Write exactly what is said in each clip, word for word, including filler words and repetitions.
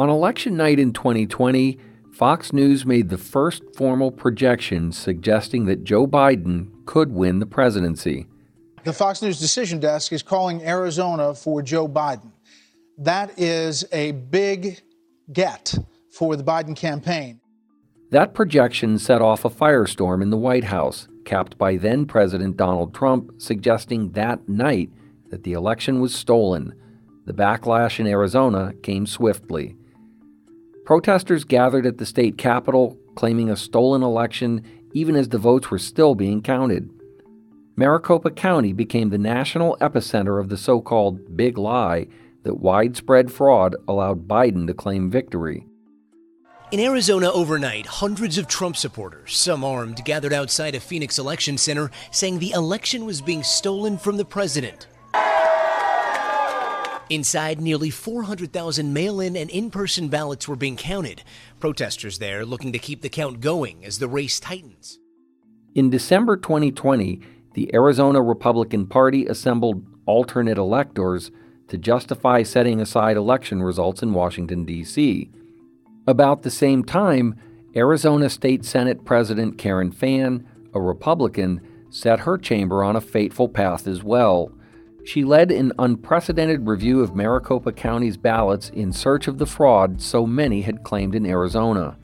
On election night in twenty twenty, Fox News made the first formal projection suggesting that Joe Biden could win the presidency. The Fox News decision desk is calling Arizona for Joe Biden. That is a big get for the Biden campaign. That projection set off a firestorm in the White House, capped by then-President Donald Trump suggesting that night that the election was stolen. The backlash in Arizona came swiftly. Protesters gathered at the state capitol, claiming a stolen election even as the votes were still being counted. Maricopa County became the national epicenter of the so-called big lie that widespread fraud allowed Biden to claim victory. In Arizona overnight, hundreds of Trump supporters, some armed, gathered outside a Phoenix election center saying the election was being stolen from the president. Inside, nearly four hundred thousand mail-in and in-person ballots were being counted. Protesters there looking to keep the count going as the race tightens. In December twenty twenty, the Arizona Republican Party assembled alternate electors to justify setting aside election results in Washington, D C About the same time, Arizona State Senate President Karen Fann, a Republican, set her chamber on a fateful path as well. She led an unprecedented review of Maricopa County's ballots in search of the fraud so many had claimed in Arizona.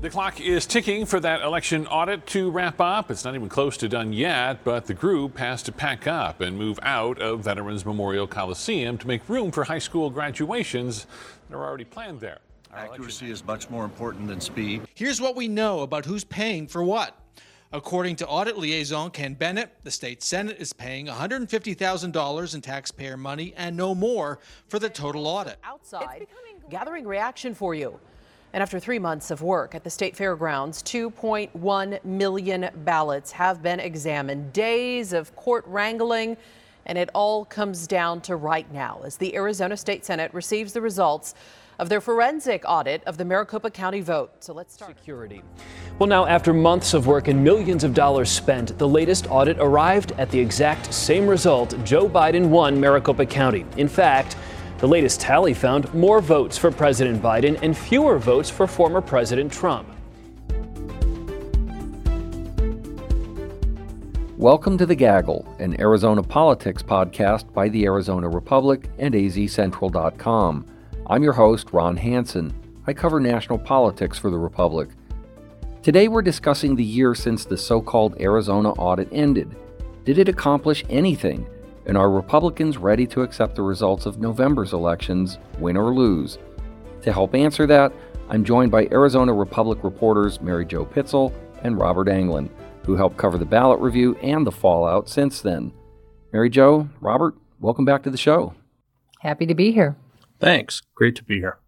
The clock is ticking for that election audit to wrap up. It's not even close to done yet, but the group has to pack up and move out of Veterans Memorial Coliseum to make room for high school graduations that are already planned there. Our accuracy is much more important than speed. Here's what we know about who's paying for what. According to audit liaison Ken Bennett, the state Senate is paying one hundred fifty thousand dollars in taxpayer money and no more for the total audit. Outside, gathering reaction for you. And after three months of work at the state fairgrounds, two point one million ballots have been examined, days of court wrangling, and it all comes down to right now as the Arizona State Senate receives the results of their forensic audit of the Maricopa County vote. So let's start. Security. Well, now, after months of work and millions of dollars spent, the latest audit arrived at the exact same result. Joe Biden won Maricopa County. In fact, the latest tally found more votes for President Biden and fewer votes for former President Trump. Welcome to The Gaggle, an Arizona politics podcast by The Arizona Republic and a z central dot com. I'm your host, Ron Hansen. I cover national politics for The Republic. Today we're discussing the year since the so-called Arizona audit ended. Did it accomplish anything? And are Republicans ready to accept the results of November's elections, win or lose? To help answer that, I'm joined by Arizona Republic reporters Mary Jo Pitzl and Robert Anglen, who helped cover the ballot review and the fallout since then. Mary Jo, Robert, welcome back to the show. Happy to be here. Thanks. Great to be here.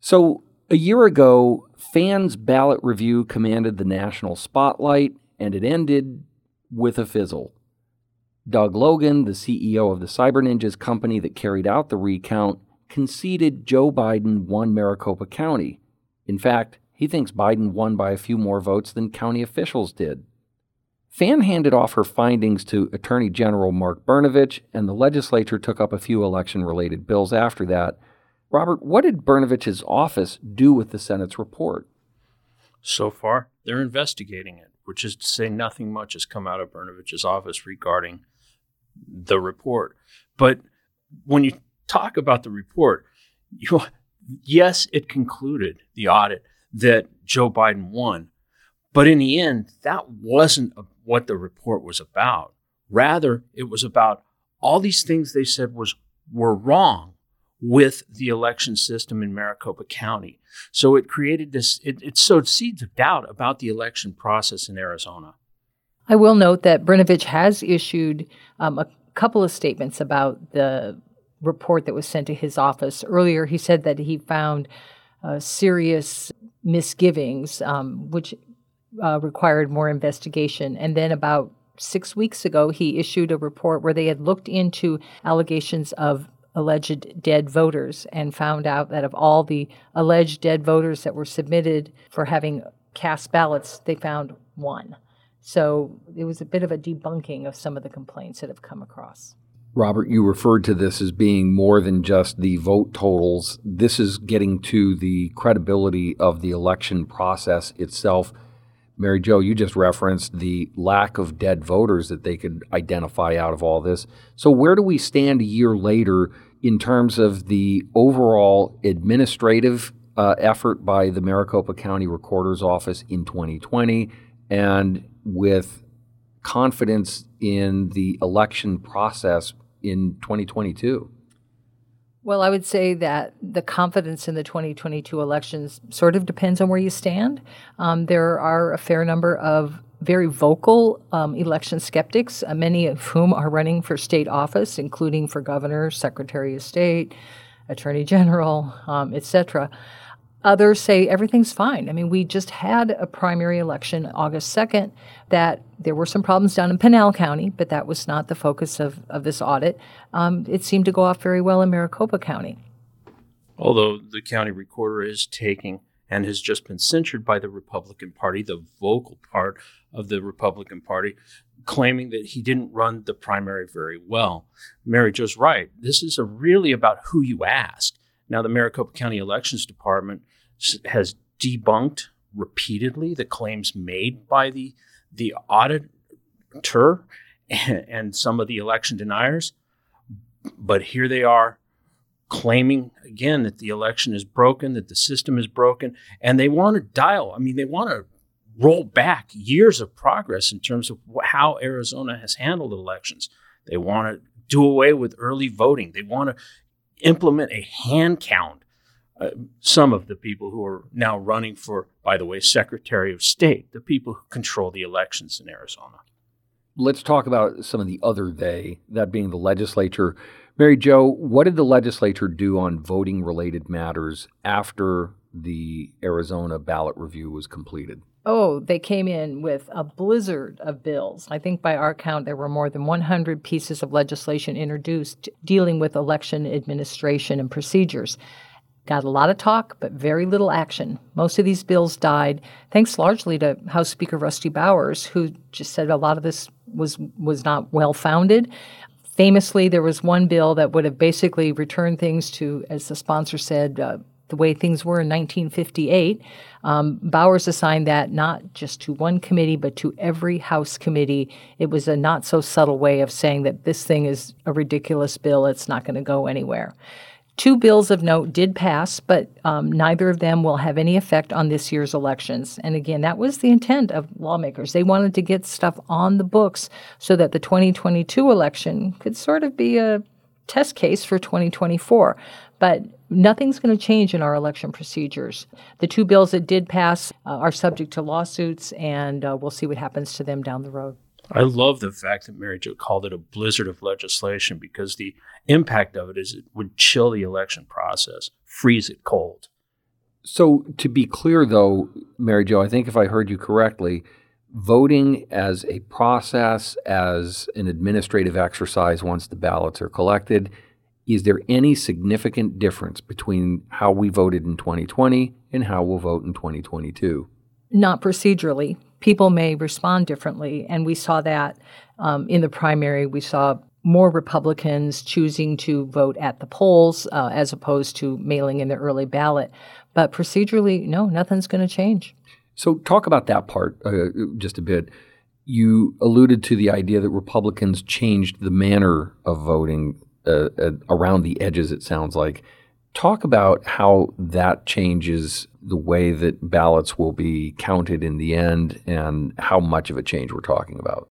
So a year ago, Fann's ballot review commanded the national spotlight, and it ended with a fizzle. Doug Logan, the C E O of the Cyber Ninjas company that carried out the recount, conceded Joe Biden won Maricopa County. In fact, he thinks Biden won by a few more votes than county officials did. Fann handed off her findings to Attorney General Mark Brnovich, and the legislature took up a few election-related bills after that. Robert, what did Brnovich's office do with the Senate's report? So far, they're investigating it, which is to say nothing much has come out of Brnovich's office regarding the report. But when you talk about the report, you, yes, it concluded, the audit, that Joe Biden won. But in the end, that wasn't what the report was about. Rather, it was about all these things they said was were wrong with the election system in Maricopa County. So it created this, it, it sowed seeds of doubt about the election process in Arizona. I will note that Brnovich has issued um, a couple of statements about the report that was sent to his office. Earlier, he said that he found uh, serious misgivings, um, which uh, required more investigation. And then about six weeks ago, he issued a report where they had looked into allegations of alleged dead voters and found out that of all the alleged dead voters that were submitted for having cast ballots, they found one. So it was a bit of a debunking of some of the complaints that have come across. Robert, you referred to this as being more than just the vote totals. This is getting to the credibility of the election process itself. Mary Jo, you just referenced the lack of dead voters that they could identify out of all this. So where do we stand a year later in terms of the overall administrative uh, effort by the Maricopa County Recorder's Office in twenty twenty, and with confidence in the election process in twenty twenty-two? Well, I would say that the confidence in the twenty twenty-two elections sort of depends on where you stand. Um, there are a fair number of very vocal um, election skeptics, uh, many of whom are running for state office, including for governor, secretary of state, attorney general, um, et cetera. Others say everything's fine. I mean, we just had a primary election August second that there were some problems down in Pinal County, but that was not the focus of, of this audit. Um, it seemed to go off very well in Maricopa County. Although the county recorder is taking and has just been censured by the Republican Party, the vocal part of the Republican Party, claiming that he didn't run the primary very well. Mary Jo's right. This is a really about who you ask. Now, the Maricopa County Elections Department has debunked repeatedly the claims made by the the auditor and, and some of the election deniers. But here they are claiming, again, that the election is broken, that the system is broken, and they want to dial. I mean, they want to roll back years of progress in terms of how Arizona has handled elections. They want to do away with early voting. They want to implement a hand count. Uh, some of the people who are now running for, by the way, Secretary of State, the people who control the elections in Arizona. Let's talk about some of the other they, that being the legislature. Mary Jo, what did the legislature do on voting-related matters after the Arizona ballot review was completed? Oh, they came in with a blizzard of bills. I think by our count, there were more than one hundred pieces of legislation introduced dealing with election administration and procedures. Got a lot of talk, but very little action. Most of these bills died, thanks largely to House Speaker Rusty Bowers, who just said a lot of this was, was not well-founded. Famously, there was one bill that would have basically returned things to, as the sponsor said, uh, the way things were in nineteen fifty-eight, um, Bowers assigned that not just to one committee, but to every House committee. It was a not so subtle way of saying that this thing is a ridiculous bill. It's not going to go anywhere. Two bills of note did pass, but um, neither of them will have any effect on this year's elections. And again, that was the intent of lawmakers. They wanted to get stuff on the books so that the twenty twenty-two election could sort of be a test case for twenty twenty-four. But nothing's going to change in our election procedures. The two bills that did pass uh, are subject to lawsuits, and uh, we'll see what happens to them down the road. I love the fact that Mary Jo called it a blizzard of legislation, because the impact of it is it would chill the election process, freeze it cold. So to be clear, though, Mary Jo, I think if I heard you correctly, voting as a process, as an administrative exercise once the ballots are collected, is there any significant difference between how we voted in twenty twenty and how we'll vote in twenty twenty-two? Not procedurally. People may respond differently, and we saw that um, in the primary. We saw more Republicans choosing to vote at the polls uh, as opposed to mailing in the early ballot. But procedurally, no, nothing's going to change. So talk about that part uh, just a bit. You alluded to the idea that Republicans changed the manner of voting Uh, uh, around the edges, it sounds like. Talk about how that changes the way that ballots will be counted in the end and how much of a change we're talking about.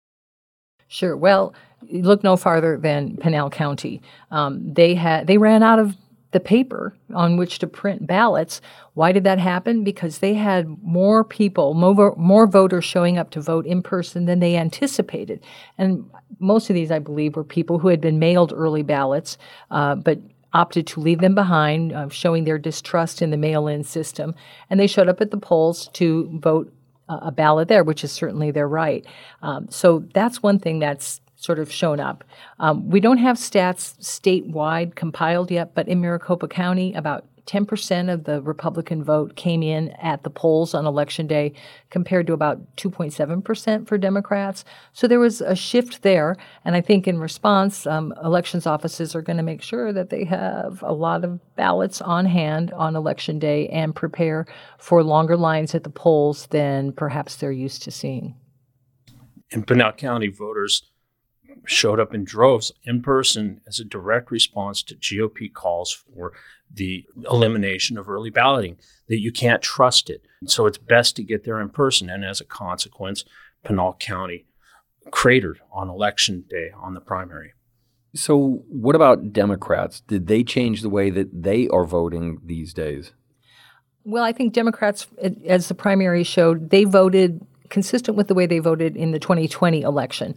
Sure. Well, look no farther than Pinal County. Um, they had they ran out of the paper on which to print ballots. Why did that happen? Because they had more people, more, more voters showing up to vote in person than they anticipated. And most of these, I believe, were people who had been mailed early ballots, uh, but opted to leave them behind, uh, showing their distrust in the mail-in system. And they showed up at the polls to vote uh, a ballot there, which is certainly their right. Um, so that's one thing that's sort of shown up. Um, we don't have stats statewide compiled yet, but in Maricopa County, about ten percent of the Republican vote came in at the polls on Election Day compared to about two point seven percent for Democrats. So there was a shift there. And I think in response, um, elections offices are going to make sure that they have a lot of ballots on hand on Election Day and prepare for longer lines at the polls than perhaps they're used to seeing. In Pinal County, voters showed up in droves in person as a direct response to G O P calls for the elimination of early balloting, that you can't trust it. And so it's best to get there in person. And as a consequence, Pinal County cratered on Election Day on the primary. So what about Democrats? Did they change the way that they are voting these days? Well, I think Democrats, as the primary showed, they voted consistent with the way they voted in the twenty twenty election.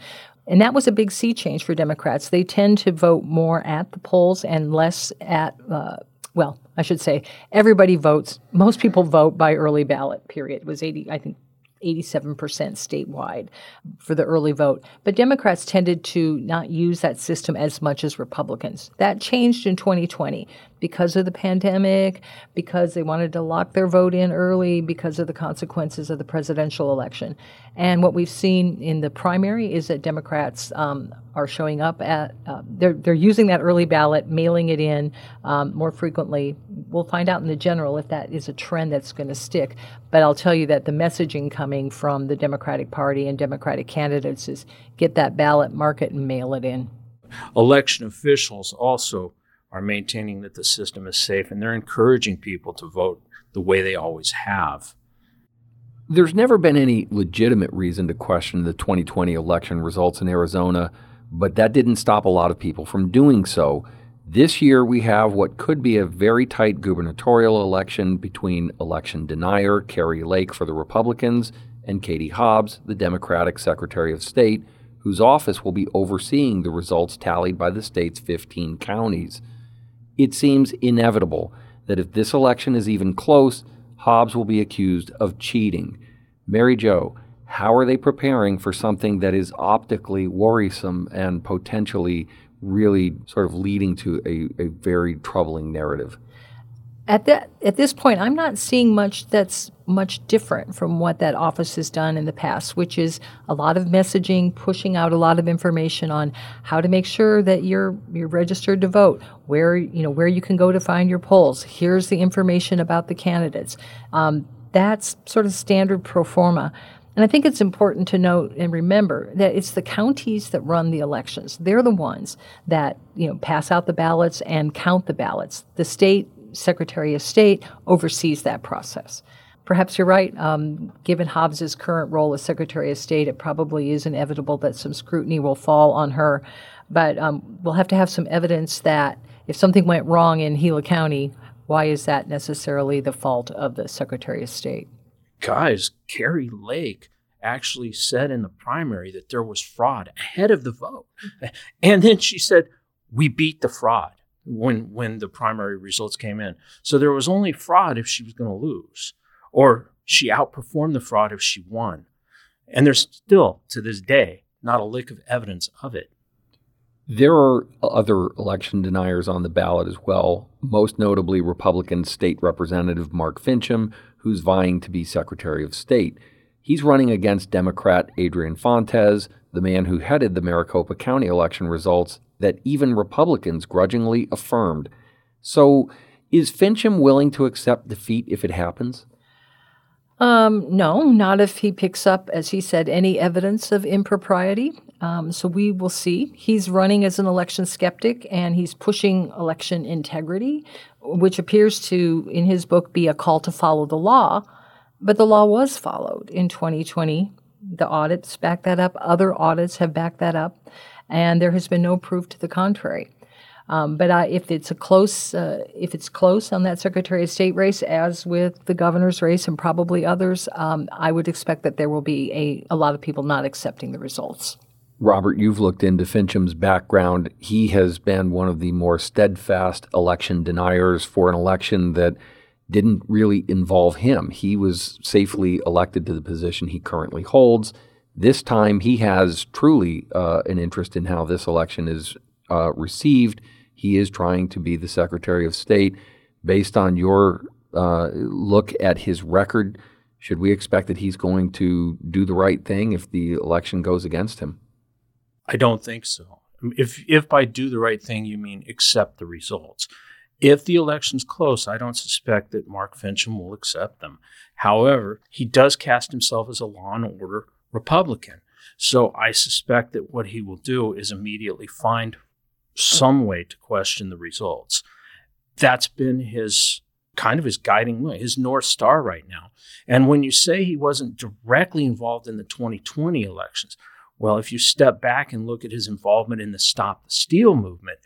And that was a big sea change for Democrats. They tend to vote more at the polls and less at, uh, well, I should say, everybody votes. Most people vote by early ballot, period. It was eighty, I think. eighty-seven percent statewide for the early vote. But Democrats tended to not use that system as much as Republicans. That changed in twenty twenty because of the pandemic, because they wanted to lock their vote in early, because of the consequences of the presidential election. And what we've seen in the primary is that Democrats um, are showing up at, uh, they're, they're using that early ballot, mailing it in um, more frequently. We'll find out in the general if that is a trend that's going to stick. But I'll tell you that the messaging coming from the Democratic Party and Democratic candidates is get that ballot, mark it, and mail it in. Election officials also are maintaining that the system is safe, and they're encouraging people to vote the way they always have. There's never been any legitimate reason to question the twenty twenty election results in Arizona, but that didn't stop a lot of people from doing so. This year, we have what could be a very tight gubernatorial election between election denier Kari Lake for the Republicans and Katie Hobbs, the Democratic Secretary of State, whose office will be overseeing the results tallied by the state's fifteen counties. It seems inevitable that if this election is even close, Hobbs will be accused of cheating. Mary Jo, how are they preparing for something that is optically worrisome and potentially really sort of leading to a, a very troubling narrative? At that, at this point, I'm not seeing much that's much different from what that office has done in the past, which is a lot of messaging, pushing out a lot of information on how to make sure that you're you're registered to vote, where you know where you can go to find your polls. Here's the information about the candidates. Um, that's sort of standard pro forma. And I think it's important to note and remember that it's the counties that run the elections. They're the ones that, you know, pass out the ballots and count the ballots. The state Secretary of State oversees that process. Perhaps you're right. Um, given Hobbs's current role as Secretary of State, it probably is inevitable that some scrutiny will fall on her. But um, we'll have to have some evidence that if something went wrong in Gila County, why is that necessarily the fault of the Secretary of State? Guys, Kari Lake actually said in the primary that there was fraud ahead of the vote. And then she said, we beat the fraud when, when the primary results came in. So there was only fraud if she was going to lose, or she outperformed the fraud if she won. And there's still, to this day, not a lick of evidence of it. There are other election deniers on the ballot as well, most notably Republican State Representative Mark Finchem, who's vying to be Secretary of State. He's running against Democrat Adrian Fontes, the man who headed the Maricopa County election results that even Republicans grudgingly affirmed. So is Finchem willing to accept defeat if it happens? Um, no, not if he picks up, as he said, any evidence of impropriety. Um, so we will see. He's running as an election skeptic, and he's pushing election integrity, which appears to, in his book, be a call to follow the law. But the law was followed in twenty twenty. The audits back that up. Other audits have backed that up. And there has been no proof to the contrary. Um, but I, if it's a close, uh, if it's close on that Secretary of State race, as with the governor's race and probably others, um, I would expect that there will be a, a lot of people not accepting the results. Robert, you've looked into Finchem's background. He has been one of the more steadfast election deniers for an election that didn't really involve him. He was safely elected to the position he currently holds. This time, he has truly uh, an interest in how this election is uh, received. He is trying to be the Secretary of State. based on your uh, look at his record, should we expect that he's going to do the right thing if the election goes against him? I don't think so. If if by do the right thing, you mean accept the results. If the election's close, I don't suspect that Mark Finchem will accept them. However, he does cast himself as a law and order Republican. So I suspect that what he will do is immediately find some way to question the results. That's been his kind of his guiding light, his North Star right now. And when you say he wasn't directly involved in the twenty twenty elections, well, if you step back and look at his involvement in the Stop the Steal movement,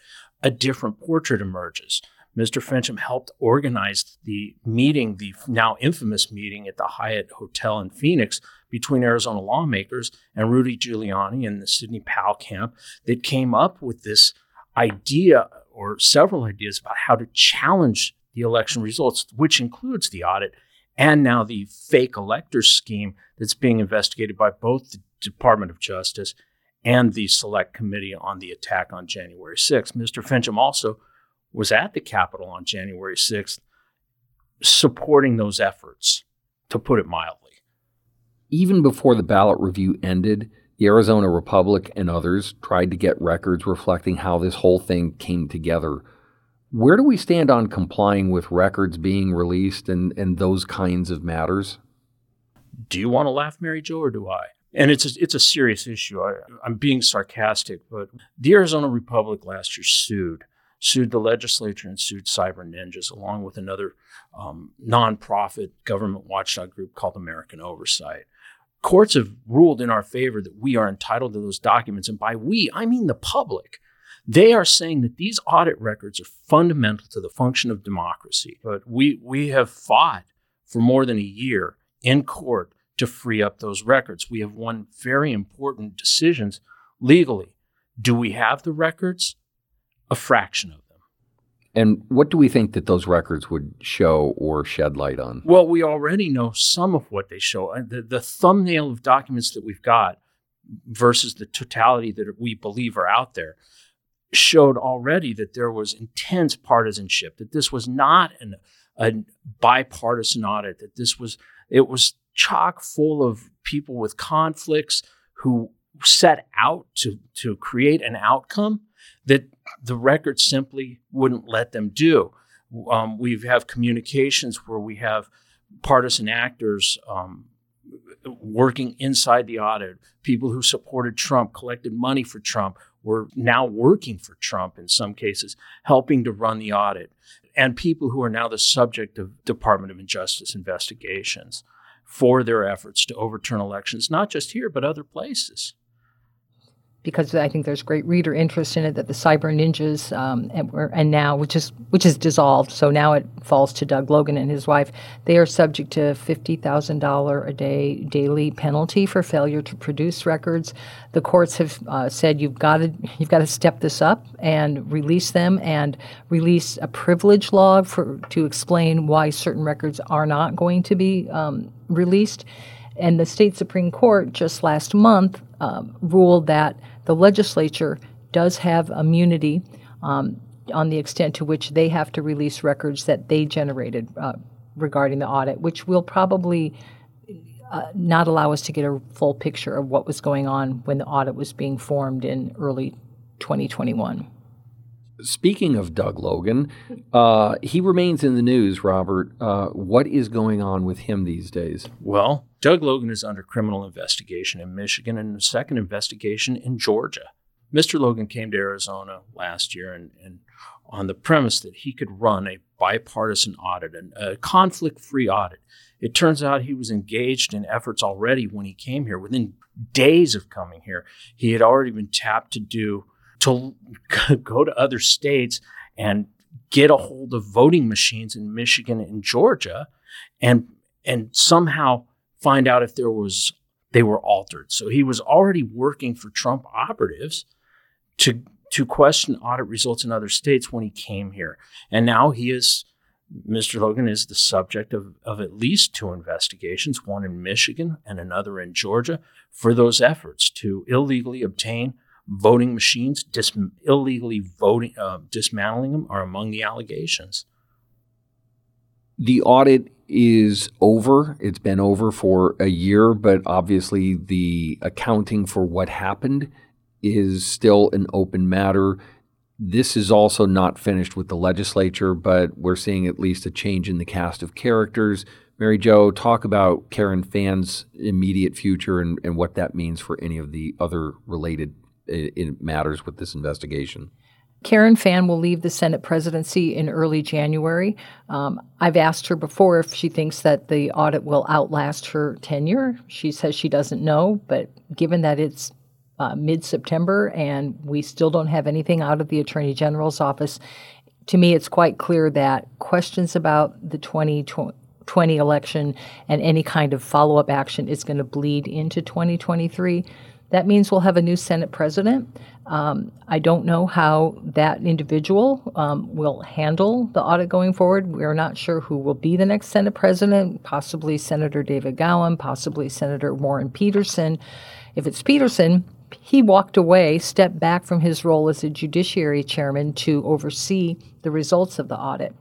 a different portrait emerges. Mister Finchem helped organize the meeting, the now infamous meeting at the Hyatt Hotel in Phoenix between Arizona lawmakers and Rudy Giuliani and the Sidney Powell camp that came up with this idea or several ideas about how to challenge the election results, which includes the audit and now the fake elector scheme that's being investigated by both the Department of Justice and the Select Committee on the attack on January sixth. Mister Finchem also was at the Capitol on January sixth supporting those efforts, to put it mildly. Even before the ballot review ended, the Arizona Republic and others tried to get records reflecting how this whole thing came together. Where do we stand on complying with records being released and, and those kinds of matters? Do you want to laugh, Mary Jo, or do I? And it's a, it's a serious issue. I, I'm being sarcastic, but the Arizona Republic last year sued, sued the legislature and sued Cyber Ninjas, along with another um, nonprofit government watchdog group called American Oversight. Courts have ruled in our favor that we are entitled to those documents. And by we, I mean the public. They are saying that these audit records are fundamental to the function of democracy. But we we have fought for more than a year in court to free up those records. We have won very important decisions legally. Do we have the records? A fraction of them. And what do we think that those records would show or shed light on? Well, we already know some of what they show. The, the thumbnail of documents that we've got versus the totality that we believe are out there showed already that there was intense partisanship, that this was not an, a bipartisan audit, that this was, it was chock full of people with conflicts who set out to, to create an outcome that the record simply wouldn't let them do. Um, we have communications where we have partisan actors um, working inside the audit. People who supported Trump, collected money for Trump, were now working for Trump in some cases, helping to run the audit. And people who are now the subject of Department of Justice investigations for their efforts to overturn elections, not just here, but other places. Because I think there's great reader interest in it, that the Cyber Ninjas, um, and, and now, which is which is dissolved, so now it falls to Doug Logan and his wife, they are subject to fifty thousand dollars a day daily penalty for failure to produce records. The courts have uh, said you've got to you've got to step this up and release them, and release a privilege law for to explain why certain records are not going to be um, released. And the state Supreme Court just last month um, ruled that the legislature does have immunity um, on the extent to which they have to release records that they generated uh, regarding the audit, which will probably uh, not allow us to get a full picture of what was going on when the audit was being formed in early twenty twenty-one. Speaking of Doug Logan, uh, he remains in the news, Robert. Uh, what is going on with him these days? Well, Doug Logan is under criminal investigation in Michigan and a second investigation in Georgia. Mister Logan came to Arizona last year and, and on the premise that he could run a bipartisan audit, and a conflict-free audit. It turns out he was engaged in efforts already when he came here. Within days of coming here, he had already been tapped to do to go to other states and get a hold of voting machines in Michigan and Georgia and and somehow find out if there was they were altered. So he was already working for Trump operatives to to question audit results in other states when he came here. And now he is, Mister Logan is the subject of, of at least two investigations, one in Michigan and another in Georgia, for those efforts to illegally obtain voting machines, dis- illegally voting, uh, dismantling them are among the allegations. The audit is over. It's been over for a year, but obviously the accounting for what happened is still an open matter. This is also not finished with the legislature, but we're seeing at least a change in the cast of characters. Mary Jo, talk about Karen Fann's immediate future and, and what that means for any of the other related uh, matters with this investigation. Karen Fann will leave the Senate presidency in early January. Um, I've asked her before if she thinks that the audit will outlast her tenure. She says she doesn't know, but given that it's uh, mid-September and we still don't have anything out of the Attorney General's office, to me it's quite clear that questions about the twenty twenty election and any kind of follow-up action is going to bleed into twenty twenty-three. That means we'll have a new Senate president. Um, I don't know how that individual um, will handle the audit going forward. We're not sure who will be the next Senate president, possibly Senator David Gowan, possibly Senator Warren Peterson. If it's Peterson, he walked away, stepped back from his role as a judiciary chairman to oversee the results of the audit.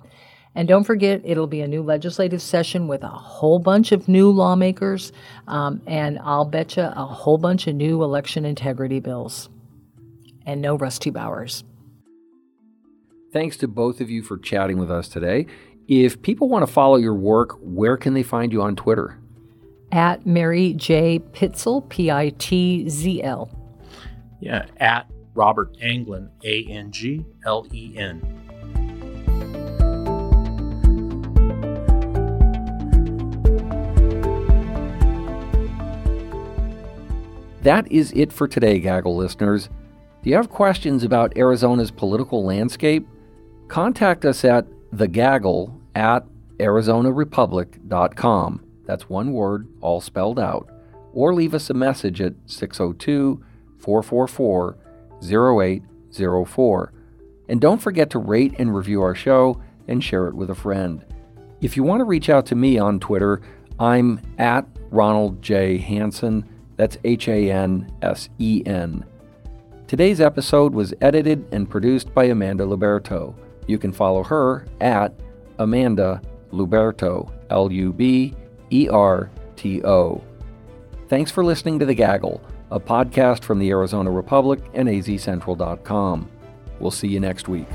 And don't forget, it'll be a new legislative session with a whole bunch of new lawmakers, um, and I'll bet you a whole bunch of new election integrity bills. And no Rusty Bowers. Thanks to both of you for chatting with us today. If people want to follow your work, where can they find you on Twitter? At Mary J. Pitzl, P I T Z L. Yeah, at Robert Anglen, A N G L E N. That is it for today, Gaggle listeners. Do you have questions about Arizona's political landscape? Contact us at thegaggle at arizonarepublic.com. That's one word, all spelled out. Or leave us a message at six oh two, four four four, oh eight oh four. And don't forget to rate and review our show and share it with a friend. If you want to reach out to me on Twitter, I'm at Ronald J. Hansen. That's H A N S E N. Today's episode was edited and produced by Amanda Luberto. You can follow her at Amanda Luberto, L U B E R T O. Thanks for listening to The Gaggle, a podcast from the Arizona Republic and a z central dot com. We'll see you next week.